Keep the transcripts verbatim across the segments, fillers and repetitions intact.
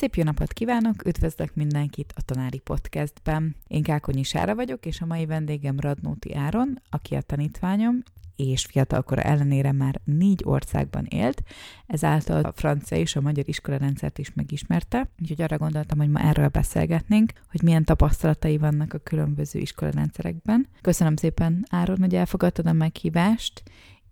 Szép jó napot kívánok, üdvözlök mindenkit a Tanári Podcastben. Én Kákonyi Sára vagyok, és a mai vendégem Radnóti Áron, aki a tanítványom, és fiatalkora ellenére már négy országban élt, ezáltal a francia és a magyar iskolarendszert is megismerte, úgyhogy arra gondoltam, hogy ma erről beszélgetnénk, hogy milyen tapasztalatai vannak a különböző iskolarendszerekben. Köszönöm szépen, Áron, hogy elfogadtad a meghívást,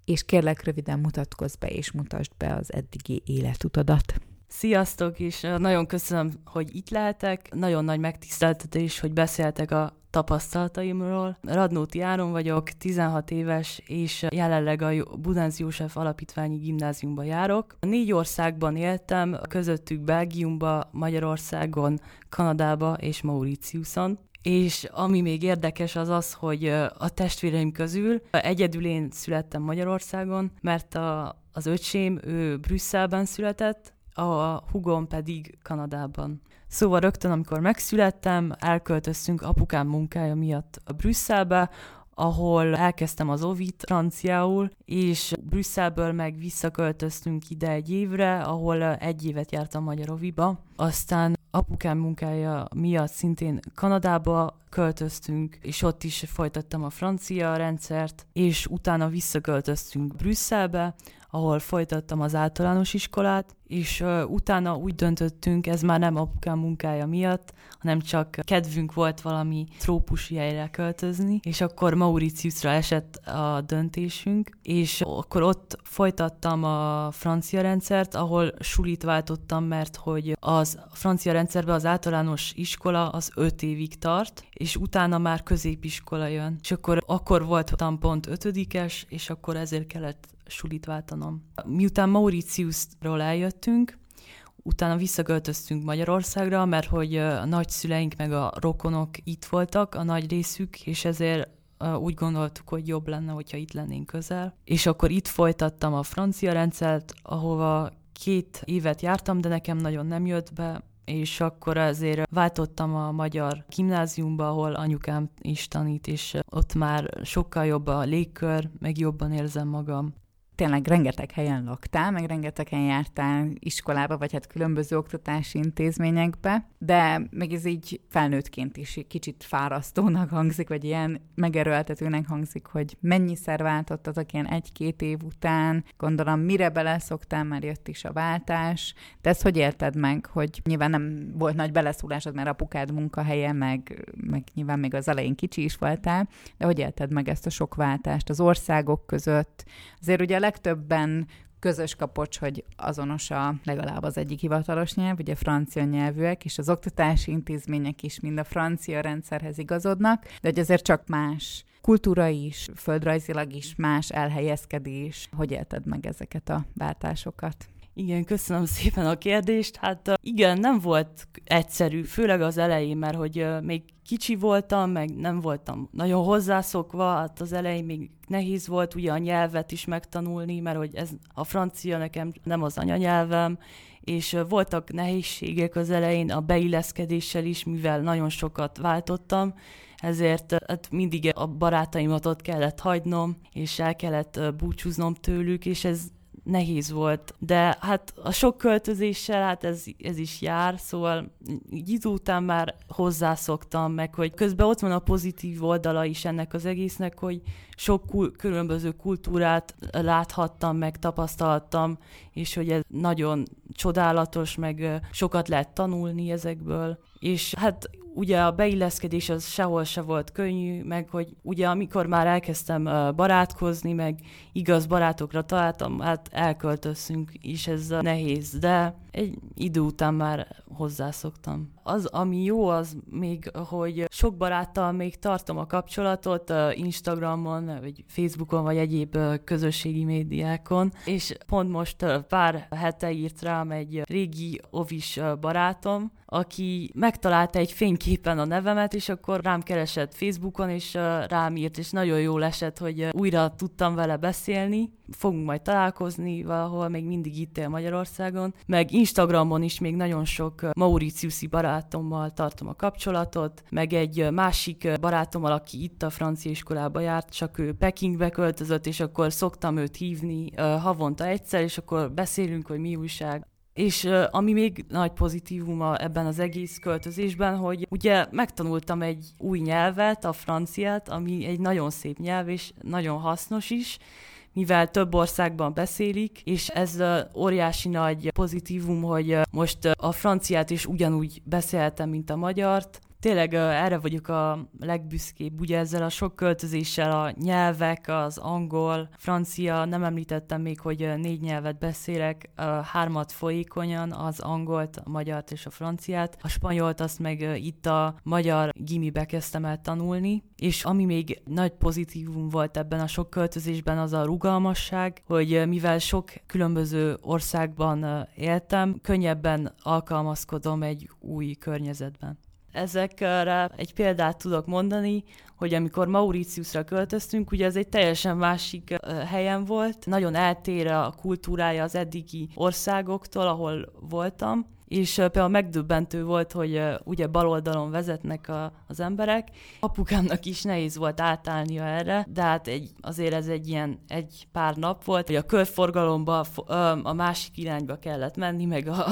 és kérlek röviden mutatkozz be, és mutasd be az eddigi életutadat. Sziasztok, és nagyon köszönöm, hogy itt lehetek. Nagyon nagy megtiszteltetés, hogy beszéltek a tapasztalataimról. Radnóti Áron vagyok, tizenhat éves, és jelenleg a Budenz József Alapítványi gimnáziumba járok. Négy országban éltem, közöttük Belgiumba, Magyarországon, Kanadába és Mauritiuson. És ami még érdekes az az, hogy a testvéreim közül egyedül én születtem Magyarországon, mert a, az öcsém, ő Brüsszelben született, a hugom pedig Kanadában. Szóval rögtön, amikor megszülettem, elköltöztünk apukám munkája miatt a Brüsszelbe, ahol elkezdtem az óvit franciául, és Brüsszelből meg visszaköltöztünk ide egy évre, ahol egy évet jártam magyar óviba. Aztán apukám munkája miatt szintén Kanadába költöztünk, és ott is folytattam a francia rendszert, és utána visszaköltöztünk Brüsszelbe, ahol folytattam az általános iskolát, és uh, utána úgy döntöttünk, ez már nem apukám munkája miatt, hanem csak kedvünk volt valami trópusi helyre költözni, és akkor Mauritiusra esett a döntésünk, és akkor ott folytattam a francia rendszert, ahol sulit váltottam, mert hogy az francia rendszerben az általános iskola az öt évig tart, és utána már középiskola jön. És akkor, akkor voltam pont ötödikes, és akkor ezért kellett sulit váltanom. Miután Mauritiusról eljöttünk, utána visszaköltöztünk Magyarországra, mert hogy a nagyszüleink meg a rokonok itt voltak, a nagy részük, és ezért úgy gondoltuk, hogy jobb lenne, hogyha itt lennénk közel. És akkor itt folytattam a francia rendszert, ahova két évet jártam, de nekem nagyon nem jött be, és akkor azért váltottam a magyar gimnáziumba, ahol anyukám is tanít, és ott már sokkal jobb a légkör, meg jobban érzem magam. Tényleg rengeteg helyen laktál, meg rengeteg helyen jártál iskolába, vagy hát különböző oktatási intézményekbe, de meg ez így felnőttként is kicsit fárasztónak hangzik, vagy ilyen megerőltetőnek hangzik, hogy mennyiszer váltottatok ilyen egy-két év után, gondolom mire beleszoktál, már jött is a váltás, de ezt hogy élted meg, hogy nyilván nem volt nagy beleszólásod, mert apukád munkahelye, meg, meg nyilván még az elején kicsi is voltál, de hogy élted meg ezt a sok váltást az országok között? Azért ugye legtöbben közös kapocs, hogy azonos a legalább az egyik hivatalos nyelv, ugye francia nyelvűek, és az oktatási intézmények is mind a francia rendszerhez igazodnak, de hogy azért csak más kultúra is, földrajzilag is más elhelyezkedés. Hogy élted meg ezeket a váltásokat? Igen, köszönöm szépen a kérdést. Hát igen, nem volt egyszerű, főleg az elején, mert hogy még kicsi voltam, meg nem voltam nagyon hozzászokva, hát az elején még nehéz volt ugye a nyelvet is megtanulni, mert hogy ez a francia nekem nem az anyanyelvem, és voltak nehézségek az elején a beilleszkedéssel is, mivel nagyon sokat váltottam, ezért hát mindig a barátaimat ott kellett hagynom, és el kellett búcsúznom tőlük, és ez nehéz volt, de hát a sok költözéssel, hát ez, ez is jár, szóval így idő után már hozzászoktam meg, hogy közben ott van a pozitív oldala is ennek az egésznek, hogy sok kul- különböző kultúrát láthattam, meg tapasztaltam, és hogy ez nagyon csodálatos, meg sokat lehet tanulni ezekből, és hát ugye a beilleszkedés az sehol se volt könnyű, meg hogy ugye amikor már elkezdtem barátkozni, meg igaz barátokra találtam, hát elköltöztünk, és ez nehéz, de egy idő után már hozzászoktam. Az, ami jó, az még, hogy sok baráttal még tartom a kapcsolatot Instagramon, vagy Facebookon, vagy egyéb közösségi médiákon, és pont most pár hete írt rám egy régi ovis barátom, aki megtalálta egy fényképen a nevemet, és akkor rám keresett Facebookon, és rám írt, és nagyon jól esett, hogy újra tudtam vele beszélni. Fogunk majd találkozni valahol, még mindig itt él Magyarországon, meg Instagramon is még nagyon sok mauritiuszi barátommal tartom a kapcsolatot, meg egy másik barátommal, aki itt a francia iskolába járt, csak ő Pekingbe költözött, és akkor szoktam őt hívni havonta egyszer, és akkor beszélünk, hogy mi újság. És ami még nagy pozitívuma ebben az egész költözésben, hogy ugye megtanultam egy új nyelvet, a franciát, ami egy nagyon szép nyelv, és nagyon hasznos is, mivel több országban beszélik, és ez óriási nagy pozitívum, hogy most a franciát is ugyanúgy beszéltem, mint a magyart. Tényleg erre vagyok a legbüszkébb, ugye ezzel a sok költözéssel, a nyelvek, az angol, francia, nem említettem még, hogy négy nyelvet beszélek, hármat folyékonyan, az angolt, a magyart és a franciát, a spanyolt azt meg itt a magyar gimibe kezdtem el tanulni, és ami még nagy pozitívum volt ebben a sok költözésben, az a rugalmasság, hogy mivel sok különböző országban éltem, könnyebben alkalmazkodom egy új környezetben. Ezekre egy példát tudok mondani, hogy amikor Mauritiusra költöztünk, ugye ez egy teljesen másik helyen volt, nagyon eltér a kultúrája az eddigi országoktól, ahol voltam, és például megdöbbentő volt, hogy ugye baloldalon vezetnek a, az emberek. Apukámnak is nehéz volt átállnia erre, de hát egy, azért ez egy ilyen egy pár nap volt, hogy a körforgalomba a másik irányba kellett menni, meg a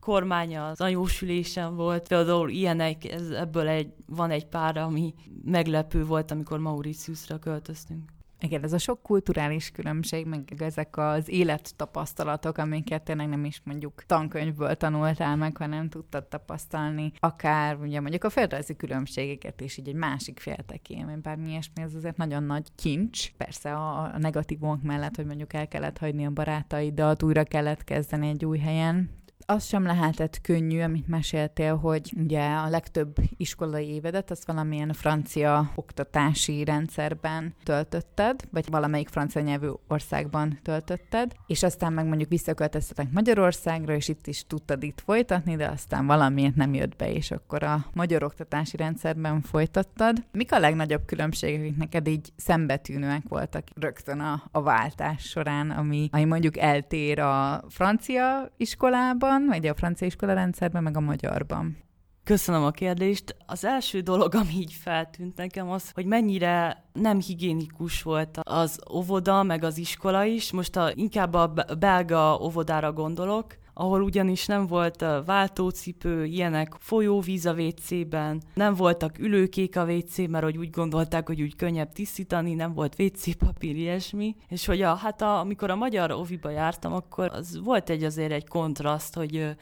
kormánya az anyósülésen volt. Például ilyenek, ez, ebből egy, van egy pár, ami meglepő volt, amikor Mauritiusra költöztünk. Igen, ez a sok kulturális különbség, meg ezek az élettapasztalatok, amiket tényleg nem is mondjuk tankönyvből tanultál meg, hanem tudtad tapasztalni, akár ugye mondjuk a földrajzi különbségeket is, így egy másik féltekén, mert bármi ilyesmi, ez azért nagyon nagy kincs. Persze a, a negatívunk mellett, hogy mondjuk el kellett hagyni a barátaidat, újra kellett kezdeni egy új helyen. Az sem lehetett könnyű, amit meséltél, hogy ugye a legtöbb iskolai évedet az valamilyen francia oktatási rendszerben töltötted, vagy valamelyik francia nyelvű országban töltötted, és aztán meg mondjuk visszaköltöztetek Magyarországra, és itt is tudtad itt folytatni, de aztán valamiért nem jött be, és akkor a magyar oktatási rendszerben folytattad. Mik a legnagyobb különbségek, amik neked így szembetűnőek voltak rögtön a, a váltás során, ami, ami mondjuk eltér a francia iskolában, vagy a francia iskola rendszerben, meg a magyarban? Köszönöm a kérdést. Az első dolog, ami így feltűnt nekem, az, hogy mennyire nem higiénikus volt az óvoda, meg az iskola is. Most a, inkább a belga óvodára gondolok, ahol ugyanis nem volt váltócipő, ilyenek, folyóvíz a vécében, nem voltak ülőkék a vécében, mert hogy úgy gondolták, hogy úgy könnyebb tisztítani, nem volt vécépapír, ilyesmi. És hogy a, hát a, amikor a magyar oviba jártam, akkor az volt egy azért egy kontraszt, hogy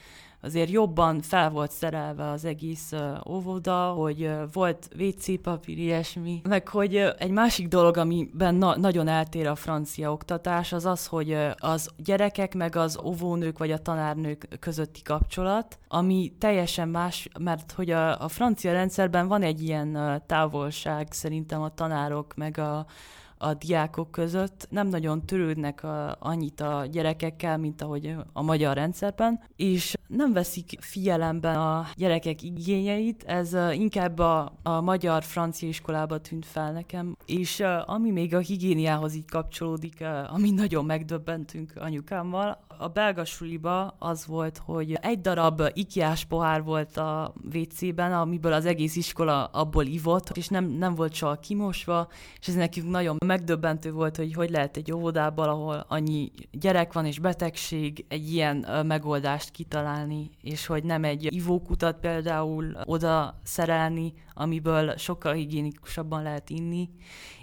azért jobban fel volt szerelve az egész óvoda, hogy volt vécépapír, ilyesmi. Meg hogy egy másik dolog, amiben na- nagyon eltér a francia oktatás, az az, hogy az gyerekek meg az óvónők vagy a tanárnők közötti kapcsolat, ami teljesen más, mert hogy a, a francia rendszerben van egy ilyen távolság szerintem a tanárok meg a a diákok között, nem nagyon törődnek a, annyit a gyerekekkel, mint ahogy a magyar rendszerben, és nem veszik figyelemben a gyerekek igényeit, ez inkább a, a magyar-francia iskolába tűnt fel nekem, és ami még a higiéniához így kapcsolódik, ami nagyon megdöbbentünk anyukámmal, a belga suliba az volt, hogy egy darab ikiás pohár volt a vécében, amiből az egész iskola abból ivott, és nem, nem volt soha kimosva, és ez nekünk nagyon megdöbbentő volt, hogy hogy lehet egy óvodában, ahol annyi gyerek van és betegség, egy ilyen megoldást kitalálni, és hogy nem egy ivókutat például oda szerelni, amiből sokkal higiénikusabban lehet inni,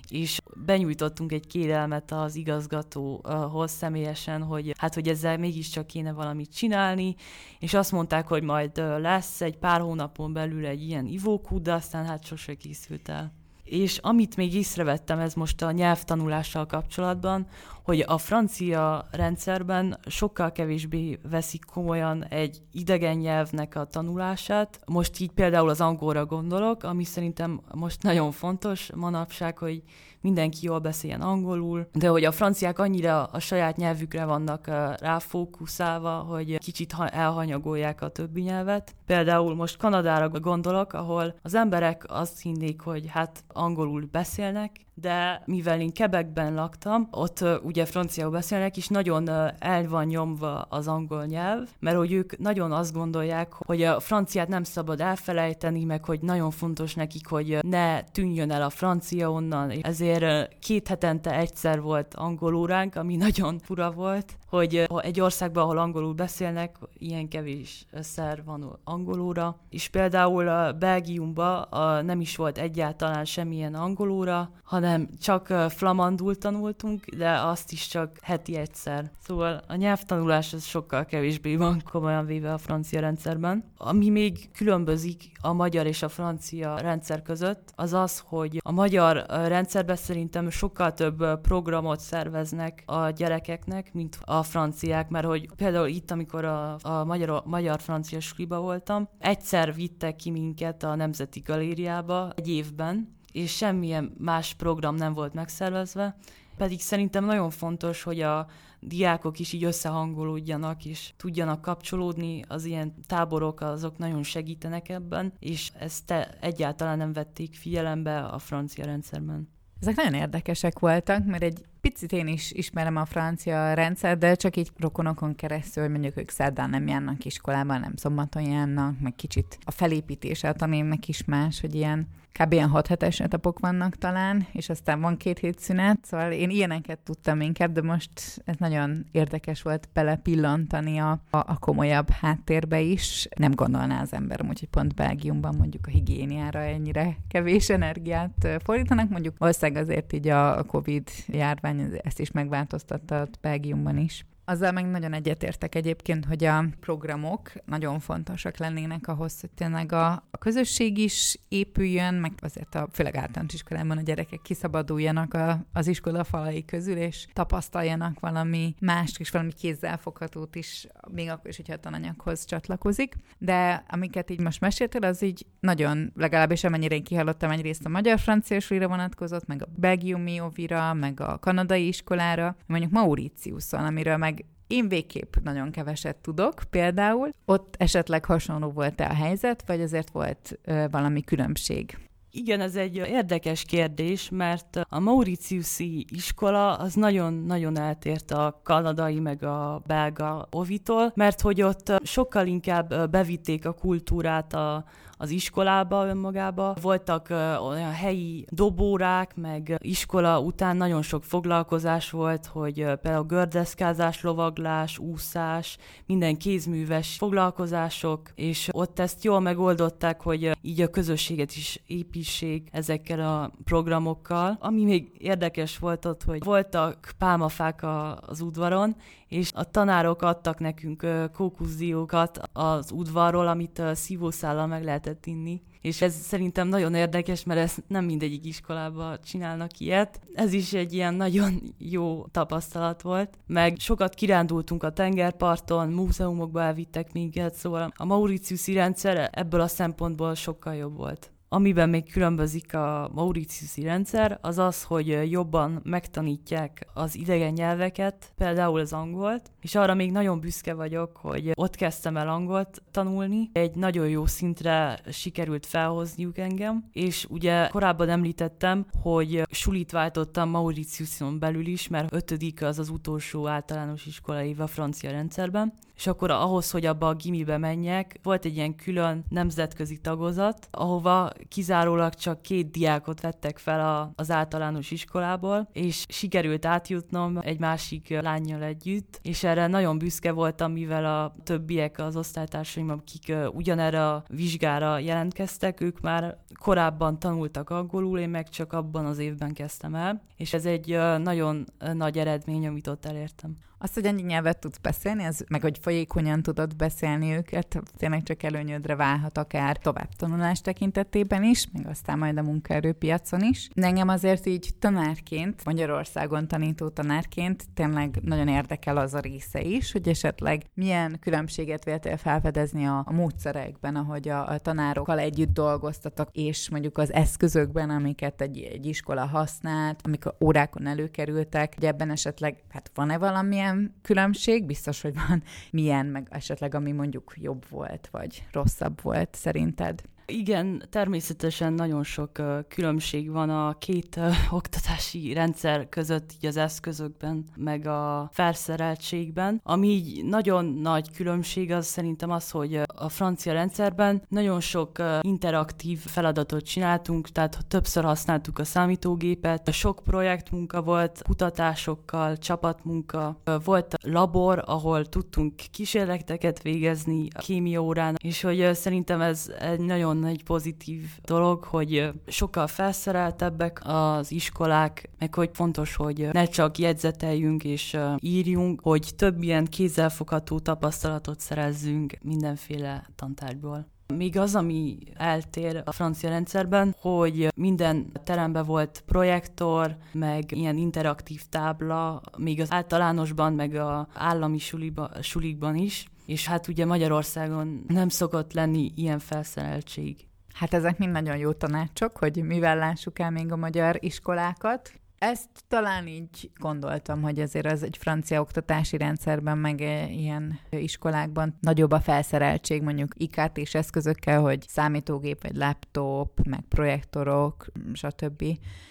és benyújtottunk egy kérelmet az igazgatóhoz személyesen, hogy hát, hogy ezzel mégiscsak kéne valamit csinálni, és azt mondták, hogy majd lesz egy pár hónapon belül egy ilyen ivókút, de aztán hát sose készült el. És amit még észrevettem, ez most a nyelvtanulással kapcsolatban, hogy a francia rendszerben sokkal kevésbé veszik komolyan egy idegen nyelvnek a tanulását. Most így például az angolra gondolok, ami szerintem most nagyon fontos manapság, hogy mindenki jól beszéljen angolul, de hogy a franciák annyira a saját nyelvükre vannak ráfókuszálva, hogy kicsit elhanyagolják a többi nyelvet. Például most Kanadára gondolok, ahol az emberek azt hinnék, hogy hát angolul beszélnek, de mivel én Quebecben laktam, ott ugye franciául beszélnek, és nagyon el van nyomva az angol nyelv, mert hogy ők nagyon azt gondolják, hogy a franciát nem szabad elfelejteni, meg hogy nagyon fontos nekik, hogy ne tűnjön el a francia onnan. Ezért két hetente egyszer volt angol óránk, ami nagyon fura volt, hogy egy országban, ahol angolul beszélnek, ilyen kevés szer van angolóra, és például a Belgiumban a, nem is volt egyáltalán semmilyen angolóra, hanem csak flamandul tanultunk, de azt is csak heti egyszer. Szóval a nyelvtanulás az sokkal kevésbé van komolyan véve a francia rendszerben. Ami még különbözik a magyar és a francia rendszer között, az az, hogy a magyar rendszerben szerintem sokkal több programot szerveznek a gyerekeknek, mint a franciák, mert hogy például itt, amikor a, a magyar, magyar-francia suliba voltam, egyszer vittek ki minket a Nemzeti Galériába egy évben, és semmilyen más program nem volt megszervezve, pedig szerintem nagyon fontos, hogy a diákok is így összehangolódjanak, és tudjanak kapcsolódni, az ilyen táborok azok nagyon segítenek ebben, és ezt egyáltalán nem vették figyelembe a francia rendszerben. Ezek nagyon érdekesek voltak, mert egy picit én is ismerem a francia rendszer, de csak így rokonokon keresztül, hogy mondjuk ők szerdán nem járnak iskolában, nem szombaton járnak, meg kicsit a felépítése a tanévnek is más, hogy ilyen kb. Ilyen hat hetes etapok vannak talán, és aztán van két hét szünet, szóval én ilyeneket tudtam inkább, de most ez nagyon érdekes volt belepillantani a, a komolyabb háttérbe is. Nem gondolná az ember, úgyhogy pont Belgiumban mondjuk a higiéniára ennyire kevés energiát fordítanak, mondjuk valószínűleg azért így a Covid járvány ezt is megváltoztatta Belgiumban is. Azzal meg nagyon egyetértek egyébként, hogy a programok nagyon fontosak lennének ahhoz, hogy tényleg a, a közösség is épüljön, meg azért a, főleg általános iskolában a gyerekek kiszabaduljanak a, az iskola falai közül, és tapasztaljanak valami mást, és valami kézzelfoghatót is, még akkor is, hogyha a tananyaghoz csatlakozik. De amiket így most meséltél, az így nagyon, legalábbis amennyire én kihallottam, egyrészt a magyar-francia súlyra vonatkozott, meg a belgiumi ovira, meg a kanadai iskolára, mondjuk Mauritiuson, amiről meg én végképp nagyon keveset tudok például. Ott esetleg hasonló volt-e a helyzet, vagy azért volt ö, valami különbség? Igen, ez egy érdekes kérdés, mert a mauritiuszi iskola az nagyon-nagyon eltért a kanadai meg a belga ovitól, mert hogy ott sokkal inkább bevitték a kultúrát a az iskolába önmagába. Voltak uh, olyan helyi dobórák, meg iskola után nagyon sok foglalkozás volt, hogy uh, például gördeszkázás, lovaglás, úszás, minden kézműves foglalkozások, és ott ezt jól megoldották, hogy uh, így a közösséget is építsék ezekkel a programokkal. Ami még érdekes volt ott, hogy voltak pálmafák a, az udvaron, és a tanárok adtak nekünk uh, kókuszdiókat az udvarról, amit uh, szívószállal meg lehetett inni. És ez szerintem nagyon érdekes, mert ezt nem mindegyik iskolában csinálnak ilyet. Ez is egy ilyen nagyon jó tapasztalat volt. Meg sokat kirándultunk a tengerparton, múzeumokba elvittek minket, szóval a mauritiuszi rendszer ebből a szempontból sokkal jobb volt. Amiben még különbözik a mauritiuszi rendszer, az az, hogy jobban megtanítják az idegen nyelveket, például az angolt, és arra még nagyon büszke vagyok, hogy ott kezdtem el angolt tanulni. Egy nagyon jó szintre sikerült felhozniuk engem, és ugye korábban említettem, hogy sulit váltottam Mauritiuson belül is, mert ötödik az az utolsó általános iskola év a francia rendszerben, és akkor ahhoz, hogy abba a gimibe menjek, volt egy ilyen külön nemzetközi tagozat, ahova kizárólag csak két diákot vettek fel a, az általános iskolából, és sikerült átjutnom egy másik lánnyal együtt, és erre nagyon büszke voltam, mivel a többiek, az osztálytársaim, akik ugyanerre a vizsgára jelentkeztek, ők már korábban tanultak angolul, én meg csak abban az évben kezdtem el, és ez egy nagyon nagy eredmény, amit ott elértem. Azt, hogy ennyi nyelvet tudsz beszélni, az, meg hogy folyékonyan tudod beszélni őket, tényleg csak előnyödre válhat akár továbbtanulás tekintetében is, meg aztán majd a munkaerőpiacon is. De engem azért így tanárként, Magyarországon tanító tanárként tényleg nagyon érdekel az a része is, hogy esetleg milyen különbséget véltél felfedezni a, a módszerekben, ahogy a, a tanárokkal együtt dolgoztatok, és mondjuk az eszközökben, amiket egy, egy iskola használt, amik a órákon előkerültek, hogy ebben esetleg hát van-e valamilyen különbség? Biztos, hogy van. Milyen, meg esetleg ami mondjuk jobb volt, vagy rosszabb volt szerinted? Igen, természetesen nagyon sok különbség van a két oktatási rendszer között, így az eszközökben, meg a felszereltségben. Ami így nagyon nagy különbség az szerintem az, hogy a francia rendszerben nagyon sok interaktív feladatot csináltunk, tehát többször használtuk a számítógépet, sok projektmunka volt, kutatásokkal, csapatmunka, volt labor, ahol tudtunk kísérleteket végezni a kémiaórán, és hogy szerintem ez egy nagyon egy pozitív dolog, hogy sokkal felszereltebbek az iskolák, meg hogy fontos, hogy ne csak jegyzeteljünk és írjunk, hogy több ilyen kézzelfogható tapasztalatot szerezzünk mindenféle tantárgyból. Még az, ami eltér a francia rendszerben, hogy minden teremben volt projektor, meg ilyen interaktív tábla, még az általánosban, meg az állami suliba, sulikban is, és hát ugye Magyarországon nem szokott lenni ilyen felszereltség. Hát ezek mind nagyon jó tanácsok, hogy mivel lássuk el még a magyar iskolákat. Ezt talán így gondoltam, hogy azért az egy francia oktatási rendszerben, meg ilyen iskolákban nagyobb a felszereltség, mondjuk i ká té-s eszközökkel, hogy számítógép, vagy laptop, meg projektorok, stb.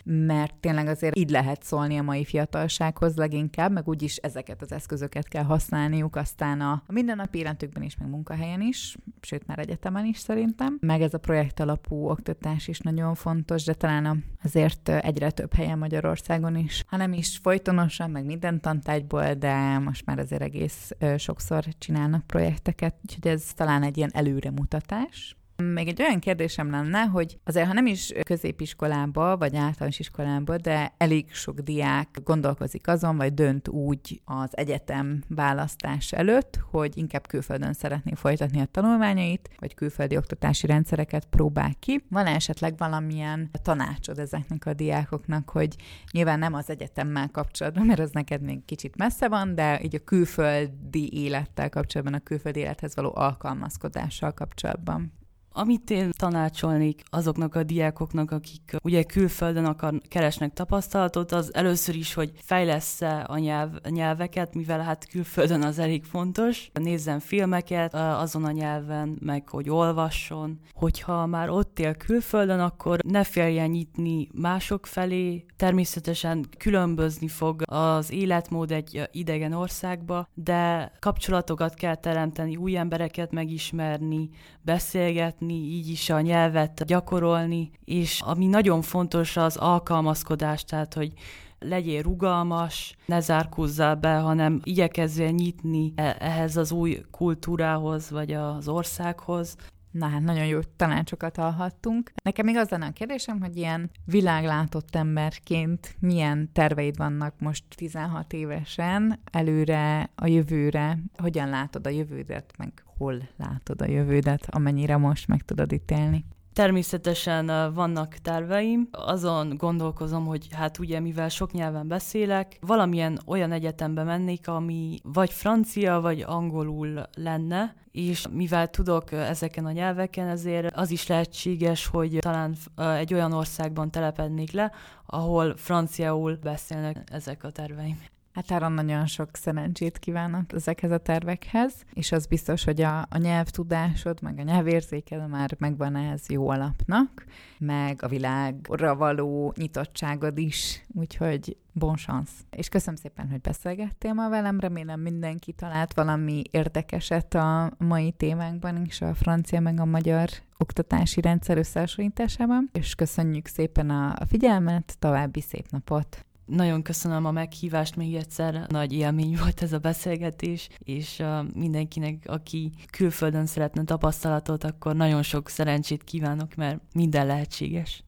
Mert tényleg azért így lehet szólni a mai fiatalsághoz leginkább, meg úgyis ezeket az eszközöket kell használniuk, aztán a mindennapi életükben is, meg munkahelyen is, sőt már egyetemen is szerintem. Meg ez a projekt alapú oktatás is nagyon fontos, de talán azért egyre több helyen Magyarországon is, hanem is folytonosan, meg minden tantárgyból, de most már azért egész sokszor csinálnak projekteket, úgyhogy ez talán egy ilyen előremutatás. Még egy olyan kérdésem lenne, hogy azért, ha nem is középiskolába, vagy általános iskolába, de elég sok diák gondolkozik azon, vagy dönt úgy az egyetem választás előtt, hogy inkább külföldön szeretné folytatni a tanulmányait, vagy külföldi oktatási rendszereket próbál ki. Van esetleg valamilyen tanácsod ezeknek a diákoknak, hogy nyilván nem az egyetemmel kapcsolatban, mert az neked még kicsit messze van, de így a külföldi élettel kapcsolatban, a külföldi élethez való alkalmazkodással kapcsolatban? Amit én tanácsolnék azoknak a diákoknak, akik ugye külföldön akar, keresnek tapasztalatot, az először is, hogy fejlessze a nyelv, nyelveket, mivel hát külföldön az elég fontos. Nézzen filmeket azon a nyelven, meg hogy olvasson. Hogyha már ott él külföldön, akkor ne féljen nyitni mások felé. Természetesen különbözni fog az életmód egy idegen országba, de kapcsolatokat kell teremteni, új embereket megismerni, beszélgetni, így is a nyelvet gyakorolni, és ami nagyon fontos az alkalmazkodás, tehát hogy legyél rugalmas, ne zárkózzál be, hanem igyekezzél nyitni ehhez az új kultúrához, vagy az országhoz. Na hát nagyon jó tanácsokat hallhattunk. Nekem még az lenne a kérdésem, hogy ilyen világlátott emberként milyen terveid vannak most tizenhat évesen előre, a jövőre, hogyan látod a jövődet, meg hol látod a jövődet, amennyire most meg tudod ítélni? Természetesen vannak terveim, azon gondolkozom, hogy hát ugye mivel sok nyelven beszélek, valamilyen olyan egyetembe mennék, ami vagy francia, vagy angolul lenne, és mivel tudok ezeken a nyelveken, ezért az is lehetséges, hogy talán egy olyan országban telepednék le, ahol franciául beszélnek. Ezek a terveim. Hát Áron, nagyon sok szerencsét kívánok ezekhez a tervekhez, és az biztos, hogy a, a nyelvtudásod, meg a nyelvérzéked már megvan ehhez jó alapnak, meg a világra való nyitottságod is, úgyhogy bon chance. És köszönöm szépen, hogy beszélgettél ma velem, remélem mindenki talált valami érdekeset a mai témánkban is, a francia meg a magyar oktatási rendszer összehasonlításában, és köszönjük szépen a, a figyelmet, további szép napot! Nagyon köszönöm a meghívást még egyszer, nagy élmény volt ez a beszélgetés, és mindenkinek, aki külföldön szeretne tapasztalatot, akkor nagyon sok szerencsét kívánok, mert minden lehetséges.